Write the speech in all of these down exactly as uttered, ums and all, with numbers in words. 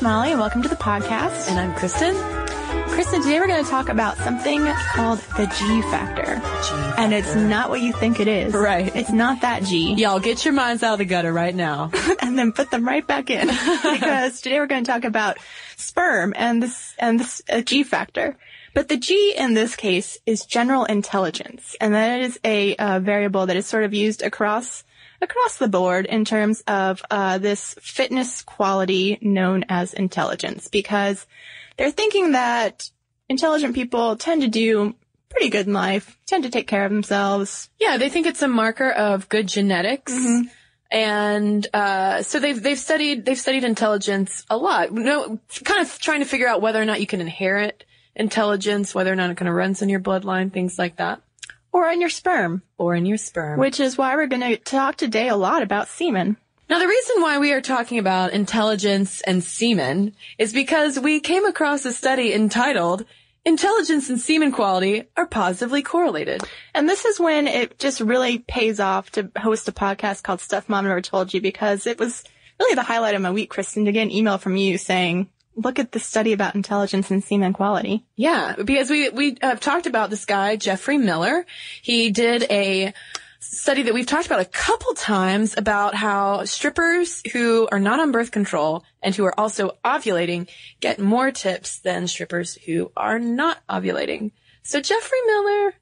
Molly, and welcome to the podcast. And I'm Kristen. Kristen, today we're going to talk about something called the G factor. G factor. And it's not what you think it is. Right. It's not that G. Y'all get your minds out of the gutter right now. And then put them right back in. Because today we're going to talk about sperm and this, and this uh, G factor. But the G in this case is general intelligence. And that is a uh, variable that is sort of used across across the board in terms of uh this fitness quality known as intelligence, because they're thinking that intelligent people tend to do pretty good in life, tend to take care of themselves. Yeah, they think it's a marker of good genetics. Mm-hmm. And uh so they've they've studied they've studied intelligence a lot. No, kind of trying to figure out whether or not you can inherit intelligence, whether or not it kind of runs in your bloodline, things like that. Or in your sperm. Or in your sperm. Which is why we're going to talk today a lot about semen. Now, the reason why we are talking about intelligence and semen is because we came across a study entitled, Intelligence and Semen Quality Are Positively Correlated. And this is when it just really pays off to host a podcast called Stuff Mom Never Told You, because it was really the highlight of my week, Kristen, to get an email from you saying, look at the study about intelligence and semen quality. Yeah, because we we have talked about this guy, Jeffrey Miller. He did a study that we've talked about a couple times about how strippers who are not on birth control and who are also ovulating get more tips than strippers who are not ovulating. So Jeffrey Miller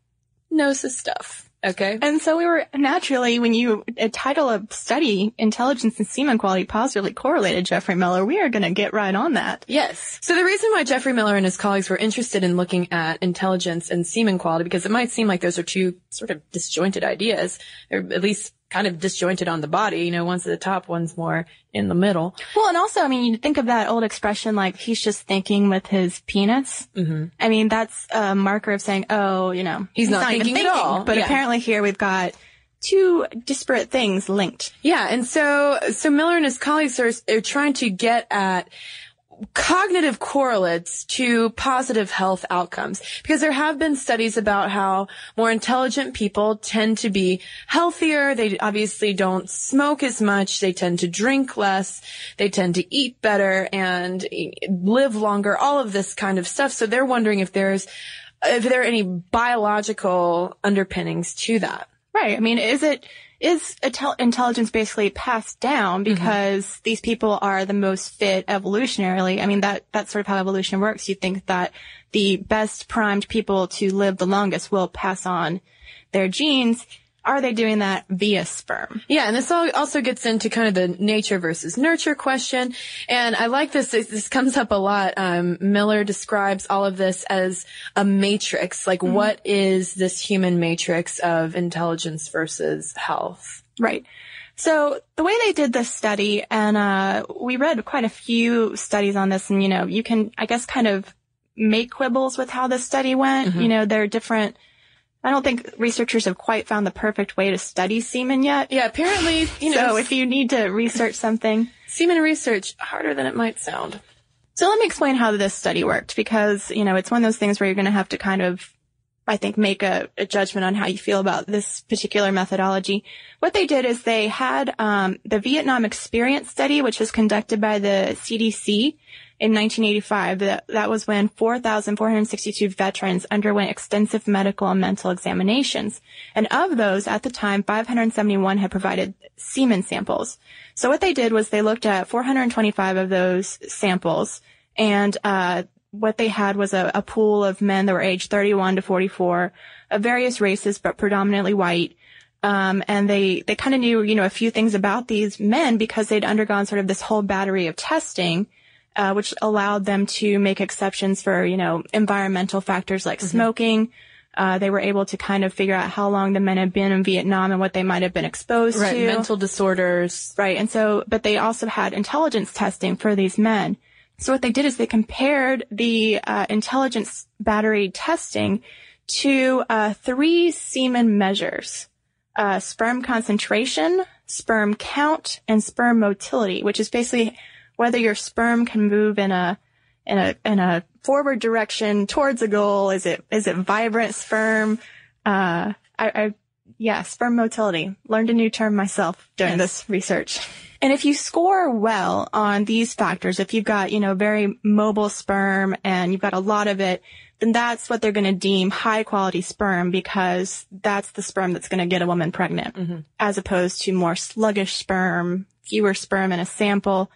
knows his stuff. Okay. And so we were naturally, when you uh, title a study, Intelligence and Semen Quality Positively Correlated, Jeffrey Miller, we are going to get right on that. Yes. So the reason why Jeffrey Miller and his colleagues were interested in looking at intelligence and semen quality, because it might seem like those are two sort of disjointed ideas, or at least kind of disjointed on the body, you know, one's at the top, one's more in the middle. Well, and also, I mean, you think of that old expression, like, he's just thinking with his penis. Mm-hmm. I mean, that's a marker of saying, oh, you know, he's, he's not, not thinking, thinking at all. But yeah. Apparently here we've got two disparate things linked. Yeah. And so, so Miller and his colleagues are, are trying to get at cognitive correlates to positive health outcomes, because there have been studies about how more intelligent people tend to be healthier. They obviously don't smoke as much. They tend to drink less. They tend to eat better and live longer, all of this kind of stuff. So they're wondering if there's, if there are any biological underpinnings to that. Right. I mean, is it, is intelligence basically passed down because mm-hmm. these people are the most fit evolutionarily? I mean, that that's sort of how evolution works. You think that the best primed people to live the longest will pass on their genes. Are they doing that via sperm? Yeah, and this all also gets into kind of the nature versus nurture question. And I like this. This, this comes up a lot. Um, Miller describes all of this as a matrix. Like, mm-hmm. what is this human matrix of intelligence versus health? Right. So the way they did this study, and uh we read quite a few studies on this, and, you know, you can, I guess, kind of make quibbles with how this study went. Mm-hmm. You know, there are different, I don't think researchers have quite found the perfect way to study semen yet. Yeah, apparently, you know. So if you need to research something. Semen research, harder than it might sound. So let me explain how this study worked, because, you know, it's one of those things where you're going to have to kind of, I think, make a, a judgment on how you feel about this particular methodology. What they did is they had um the Vietnam Experience Study, which was conducted by the C D C in nineteen eighty-five. That, that was when four thousand four hundred sixty-two veterans underwent extensive medical and mental examinations. And of those, at the time, five hundred seventy-one had provided semen samples. So what they did was they looked at four hundred twenty-five of those samples, and uh what they had was a, a pool of men that were aged thirty-one to forty-four, of various races, but predominantly white. Um, and they, they kind of knew, you know, a few things about these men because they'd undergone sort of this whole battery of testing, uh, which allowed them to make exceptions for, you know, environmental factors like mm-hmm. smoking. Uh, they were able to kind of figure out how long the men had been in Vietnam and what they might have been exposed right, to. Right, mental disorders. Right. And so, but they also had intelligence testing for these men. So what they did is they compared the uh, intelligence battery testing to uh, three semen measures, uh, sperm concentration, sperm count, and sperm motility, which is basically whether your sperm can move in a in a in a forward direction towards a goal. Is it is it vibrant sperm? Uh, I, I yeah, sperm motility. Learned a new term myself during yes. this research. And if you score well on these factors, if you've got, you know, very mobile sperm and you've got a lot of it, then that's what they're going to deem high quality sperm, because that's the sperm that's going to get a woman pregnant, mm-hmm. as opposed to more sluggish sperm, fewer sperm in a sample.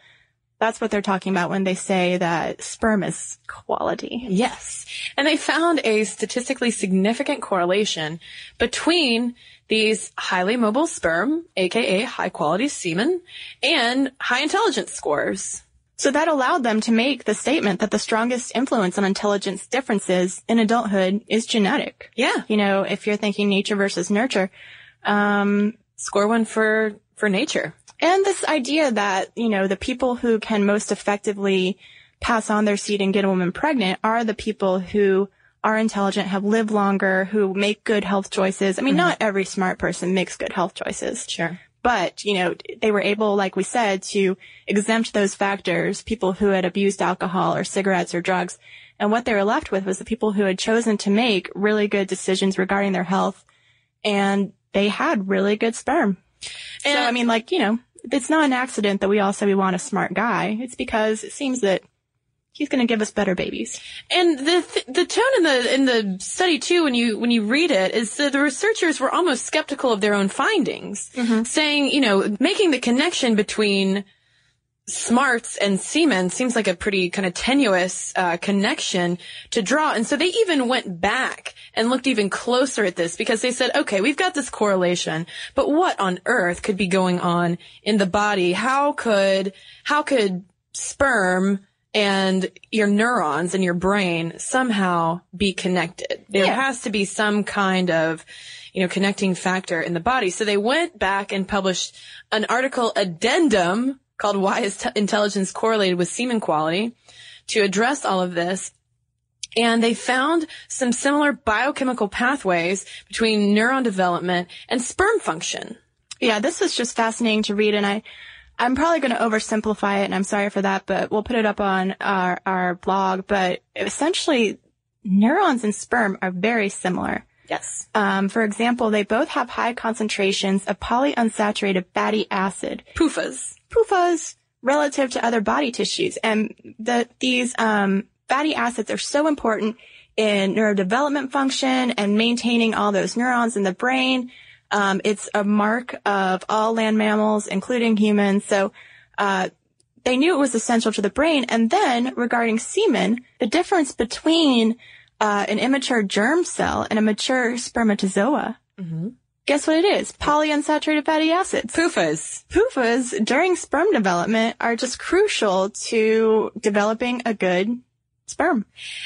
That's what they're talking about when they say that sperm is quality. Yes. And they found a statistically significant correlation between these highly mobile sperm, aka high quality semen, and high intelligence scores. So that allowed them to make the statement that the strongest influence on intelligence differences in adulthood is genetic. Yeah. You know, if you're thinking nature versus nurture, um, score one for, for nature. And this idea that, you know, the people who can most effectively pass on their seed and get a woman pregnant are the people who are intelligent, have lived longer, who make good health choices. I mean, mm-hmm. not every smart person makes good health choices. Sure. But, you know, they were able, like we said, to exempt those factors, people who had abused alcohol or cigarettes or drugs. And what they were left with was the people who had chosen to make really good decisions regarding their health. And they had really good sperm. And so, I mean, like, you know, it's not an accident that we all say we want a smart guy. It's because it seems that he's going to give us better babies. And the th- the tone in the in the study too, when you when you read it, is that the researchers were almost skeptical of their own findings, mm-hmm. saying, you know, making the connection between smarts and semen seems like a pretty kind of tenuous uh, connection to draw. And so they even went back and looked even closer at this, because they said, okay, we've got this correlation, but what on earth could be going on in the body? How could how could sperm and your neurons in your brain somehow be connected? There yeah. has to be some kind of, you know, connecting factor in the body. So they went back and published an article addendum called Why is T- Intelligence Correlated with Semen Quality to address all of this. And they found some similar biochemical pathways between neuron development and sperm function. Yeah, this is just fascinating to read. And I, I'm probably going to oversimplify it, and I'm sorry for that, but we'll put it up on our, our blog. But essentially, neurons and sperm are very similar. Yes. Um, for example, they both have high concentrations of polyunsaturated fatty acid. PUFAs. PUFAs relative to other body tissues. And the, these um, fatty acids are so important in neurodevelopment function and maintaining all those neurons in the brain. Um, it's a mark of all land mammals, including humans. So uh they knew it was essential to the brain. And then regarding semen, the difference between uh an immature germ cell and a mature spermatozoa, mm-hmm. guess what it is? Polyunsaturated fatty acids. PUFAs. PUFAs during sperm development are just crucial to developing a good sperm.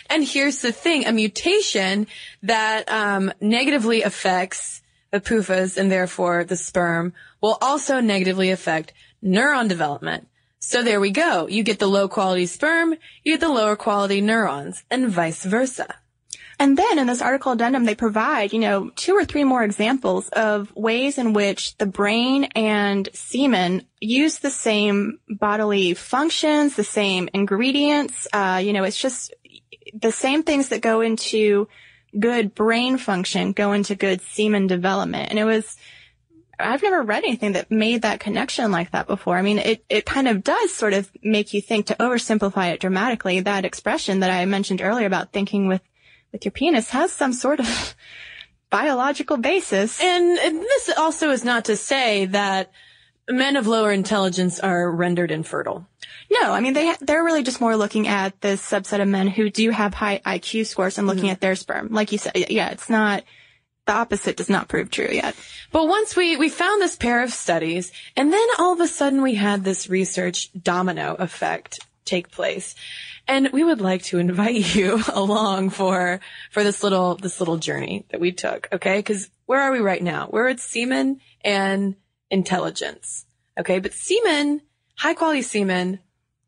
And here's the thing, a mutation that um negatively affects the P U F As, and therefore the sperm, will also negatively affect neuron development. So there we go. You get the low-quality sperm, you get the lower-quality neurons, and vice versa. And then in this article addendum, they provide, you know, two or three more examples of ways in which the brain and semen use the same bodily functions, the same ingredients. Uh, you know, it's just the same things that go into good brain function go into good semen development. And it was, I've never read anything that made that connection like that before. I mean, it, it kind of does sort of make you think, to oversimplify it dramatically, that expression that I mentioned earlier about thinking with with your penis has some sort of biological basis. And, and this also is not to say that men of lower intelligence are rendered infertile. No, I mean, they, they're really just more looking at this subset of men who do have high I Q scores and looking mm-hmm. at their sperm. Like you said, yeah, it's not, the opposite does not prove true yet. But once we, we found this pair of studies, and then all of a sudden we had this research domino effect take place. And we would like to invite you along for, for this little, this little journey that we took. Okay. Cause where are we right now? We're at semen and intelligence. Okay. But semen, high quality semen,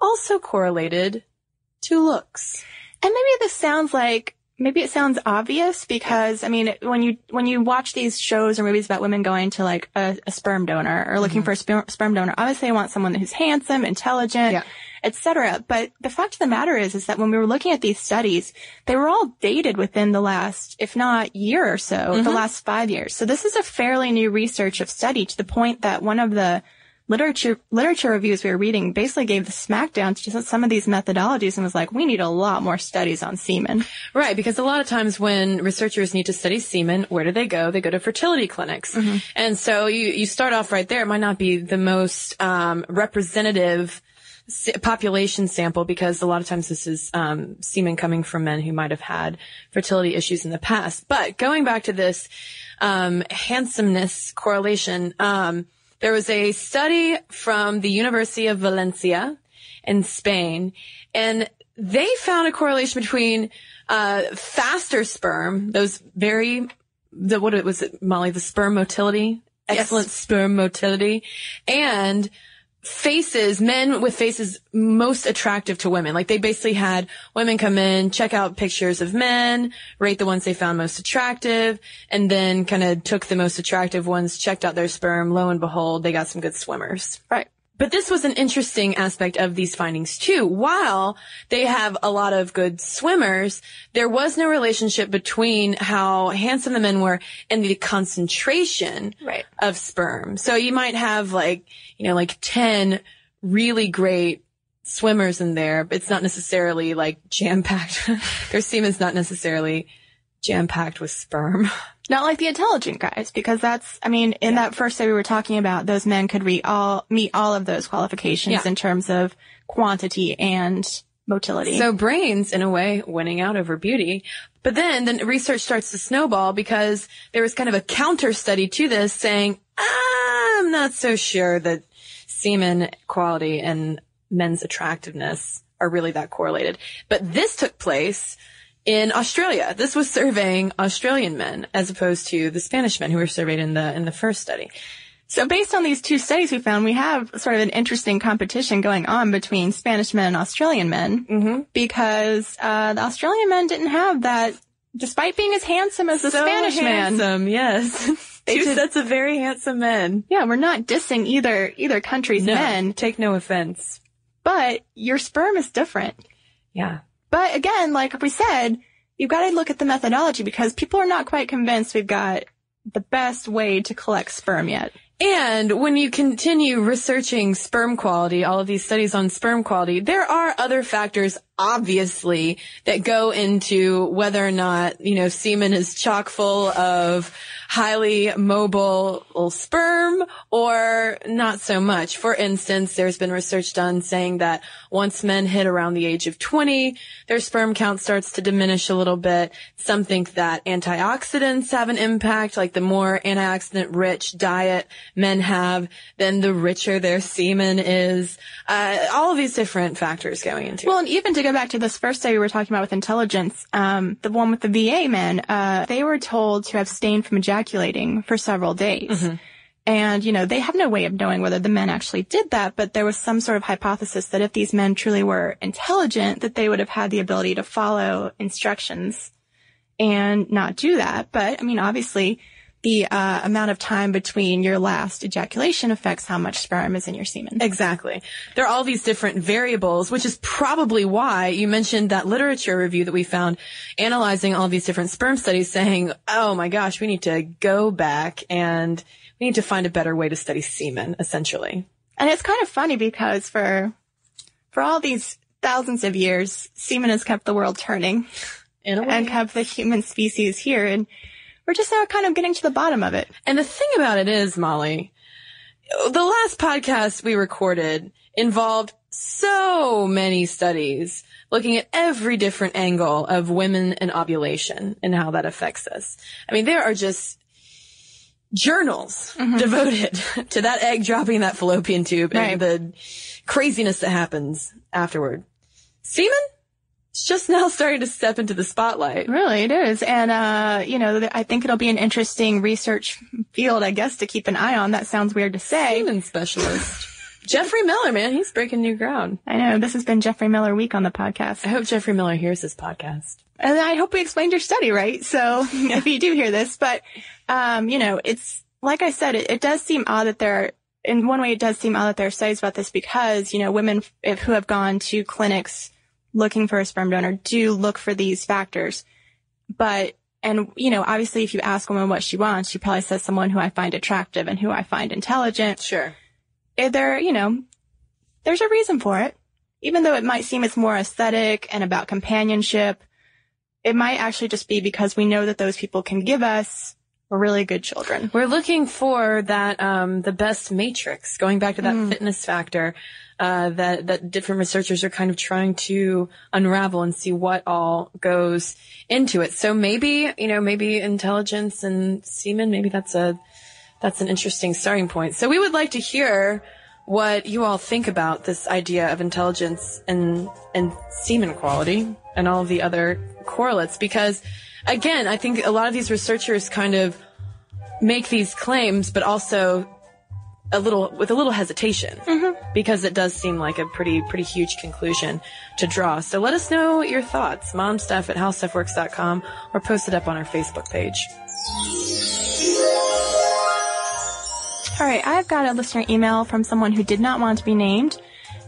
also correlated to looks. And maybe this sounds like, maybe it sounds obvious because, I mean, when you, when you watch these shows or movies about women going to like a, a sperm donor or looking mm-hmm. for a sperm, sperm donor, obviously they want someone who's handsome, intelligent. Yeah. Etc. But the fact of the matter is, is that when we were looking at these studies, they were all dated within the last, if not year or so, mm-hmm. the last five years. So this is a fairly new research of study, to the point that one of the literature, literature reviews we were reading basically gave the smackdown to some of these methodologies and was like, we need a lot more studies on semen. Right. Because a lot of times when researchers need to study semen, where do they go? They go to fertility clinics. Mm-hmm. And so you, you start off right there. It might not be the most, um, representative population sample, because a lot of times this is um semen coming from men who might have had fertility issues in the past. But going back to this um handsomeness correlation, um there was a study from the University of Valencia in Spain, and they found a correlation between uh faster sperm, those very, the what was it, Molly, the sperm motility, excellent yes. sperm motility, and faces, men with faces most attractive to women. Like, they basically had women come in, check out pictures of men, rate the ones they found most attractive, and then kind of took the most attractive ones, checked out their sperm. Lo and behold, they got some good swimmers. Right. But this was an interesting aspect of these findings, too. While they have a lot of good swimmers, there was no relationship between how handsome the men were and the concentration right. of sperm. So you might have, like, you know, like ten really great swimmers in there, but it's not necessarily, like, jam-packed. Their semen's not necessarily jam-packed with sperm. Not like the intelligent guys, because that's, I mean, in yeah. that first study we were talking about, those men could re- all, meet all of those qualifications yeah. in terms of quantity and motility. So brains, in a way, winning out over beauty. But then the research starts to snowball, because there was kind of a counter study to this saying, I'm not so sure that semen quality and men's attractiveness are really that correlated. But this took place in Australia. This was surveying Australian men as opposed to the Spanish men who were surveyed in the in the first study. So based on these two studies we found, we have sort of an interesting competition going on between Spanish men and Australian men mm-hmm. because uh the Australian men didn't have that, despite being as handsome as the so Spanish handsome, man. Yes. Two did, sets of very handsome men. Yeah, we're not dissing either either country's no, men. Take no offense. But your sperm is different. Yeah. But again, like we said, you've got to look at the methodology, because people are not quite convinced we've got the best way to collect sperm yet. And when you continue researching sperm quality, all of these studies on sperm quality, there are other factors, obviously, that go into whether or not, you know, semen is chock full of highly mobile sperm or not so much. For instance, there's been research done saying that once men hit around the age of twenty, their sperm count starts to diminish a little bit. Some think that antioxidants have an impact, like the more antioxidant-rich diet men have, then the richer their semen is. Uh, all of these different factors going into it. Well, and even to go go back to this first study we were talking about with intelligence, um, the one with the V A men, uh, they were told to abstain from ejaculating for several days. Mm-hmm. And, you know, they have no way of knowing whether the men actually did that, but there was some sort of hypothesis that if these men truly were intelligent, that they would have had the ability to follow instructions and not do that. But, I mean, obviously, the uh, amount of time between your last ejaculation affects how much sperm is in your semen. Exactly. There are all these different variables, which is probably why you mentioned that literature review that we found analyzing all these different sperm studies saying, oh, my gosh, we need to go back and we need to find a better way to study semen, essentially. And it's kind of funny because for for all these thousands of years, semen has kept the world turning In a way. And kept the human species here. And we're just now kind of getting to the bottom of it. And the thing about it is, Molly, the last podcast we recorded involved so many studies looking at every different angle of women and ovulation and how that affects us. I mean, there are just journals mm-hmm. devoted to that egg dropping that fallopian tube right. and the craziness that happens afterward. Semen? It's just now starting to step into the spotlight. Really, it is. And, uh, you know, I think it'll be an interesting research field, I guess, to keep an eye on. That sounds weird to say. Semen specialist. Jeffrey Miller, man, he's breaking new ground. I know. This has been Jeffrey Miller Week on the podcast. I hope Jeffrey Miller hears this podcast. And I hope we explained your study right. So yeah. if you do hear this, but, um, you know, it's like I said, it, it does seem odd that there are, in one way, it does seem odd that there are studies about this because, you know, women if, who have gone to clinics looking for a sperm donor do look for these factors. But, and, you know, obviously if you ask a woman what she wants, she probably says someone who I find attractive and who I find intelligent. Sure. If there, you know, there's a reason for it. Even though it might seem it's more aesthetic and about companionship, it might actually just be because we know that those people can give us really good children. We're looking for that, um, the best matrix, going back to that mm. fitness factor, uh, that, that different researchers are kind of trying to unravel and see what all goes into it. So maybe, you know, maybe intelligence and semen, maybe that's a, that's an interesting starting point. So we would like to hear what you all think about this idea of intelligence and, and semen quality and all of the other correlates, because again, I think a lot of these researchers kind of make these claims, but also a little with a little hesitation mm-hmm. because it does seem like a pretty pretty huge conclusion to draw. So let us know your thoughts, momstuff at howstuffworks dot com, or post it up on our Facebook page. All right, I've got a listener email from someone who did not want to be named,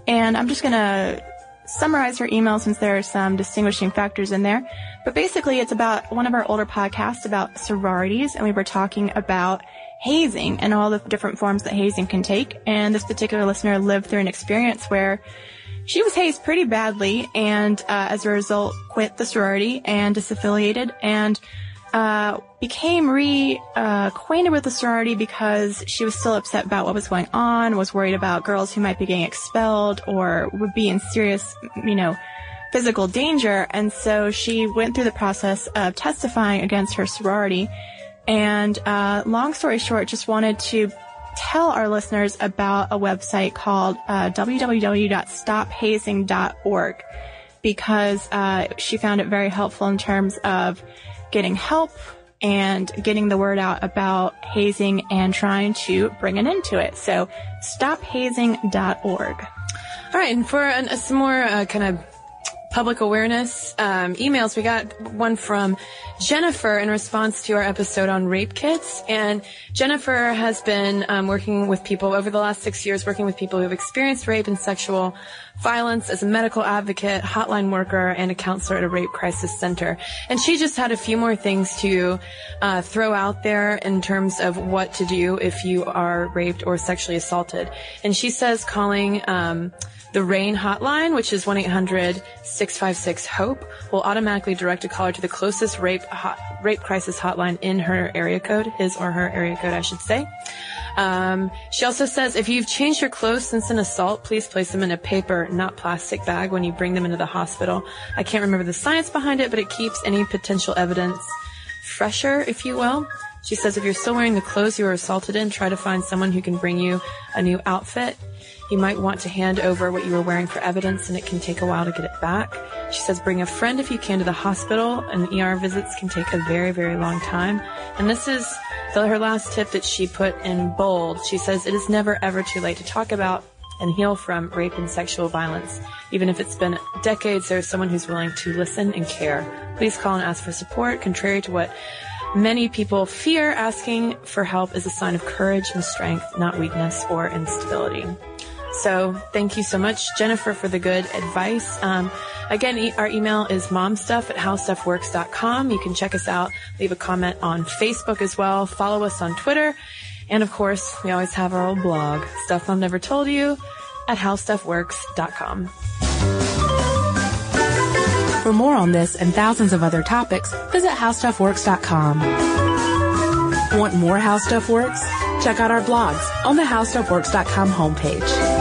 and I'm just going to summarize her email since there are some distinguishing factors in there. But basically, it's about one of our older podcasts about sororities, and we were talking about hazing and all the different forms that hazing can take. And this particular listener lived through an experience where she was hazed pretty badly and, uh, as a result, quit the sorority and disaffiliated and uh became reacquainted uh, with the sorority because she was still upset about what was going on, was worried about girls who might be getting expelled or would be in serious, you know, physical danger. And so she went through the process of testifying against her sorority. And uh long story short, just wanted to tell our listeners about a website called uh, w w w dot stop hazing dot org because uh she found it very helpful in terms of getting help and getting the word out about hazing and trying to bring an end to it. So stop hazing dot org. All right. And for an, some more uh, kind of public awareness um, emails, we got one from Jennifer in response to our episode on rape kits. And Jennifer has been um, working with people over the last six years, working with people who have experienced rape and sexual violence as a medical advocate, hotline worker, and a counselor at a rape crisis center. And she just had a few more things to uh, throw out there in terms of what to do if you are raped or sexually assaulted. And she says calling um, the RAINN hotline, which is one eight hundred six five six HOPE, will automatically direct a caller to the closest rape hot, rape crisis hotline in her area code, his or her area code, I should say. Um, she also says, if you've changed your clothes since an assault, please place them in a paper, not plastic bag when you bring them into the hospital. I can't remember the science behind it, but it keeps any potential evidence fresher, if you will. She says, if you're still wearing the clothes you were assaulted in, try to find someone who can bring you a new outfit. You might want to hand over what you were wearing for evidence, and it can take a while to get it back. She says, bring a friend if you can to the hospital, and E R visits can take a very, very long time. And this is the, her last tip that she put in bold. She says, it is never, ever too late to talk about and heal from rape and sexual violence. Even if it's been decades, there's someone who's willing to listen and care. Please call and ask for support. Contrary to what many people fear, asking for help is a sign of courage and strength, not weakness or instability. So thank you so much, Jennifer, for the good advice. Um, again, e- our email is momstuff at howstuffworks dot com. You can check us out. Leave a comment on Facebook as well. Follow us on Twitter. And, of course, we always have our old blog, Stuff Mom Never Told You, at how stuff works dot com. For more on this and thousands of other topics, visit how stuff works dot com. Want more How Stuff Works? Check out our blogs on the how stuff works dot com homepage.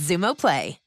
Xumo Play.